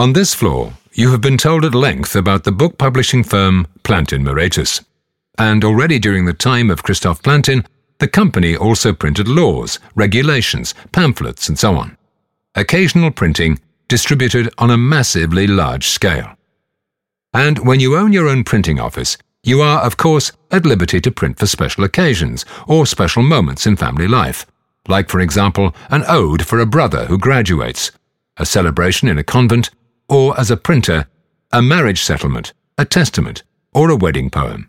On this floor, you have been told at length about the book publishing firm Plantin Moretus. And already during the time of Christophe Plantin, the company also printed laws, regulations, pamphlets, and so on. Occasional printing distributed on a massively large scale. And when you own your own printing office, you are, of course, at liberty to print for special occasions or special moments in family life, like, for example, an ode for a brother who graduates, a celebration in a convent, or, as a printer, a marriage settlement, a testament, or a wedding poem.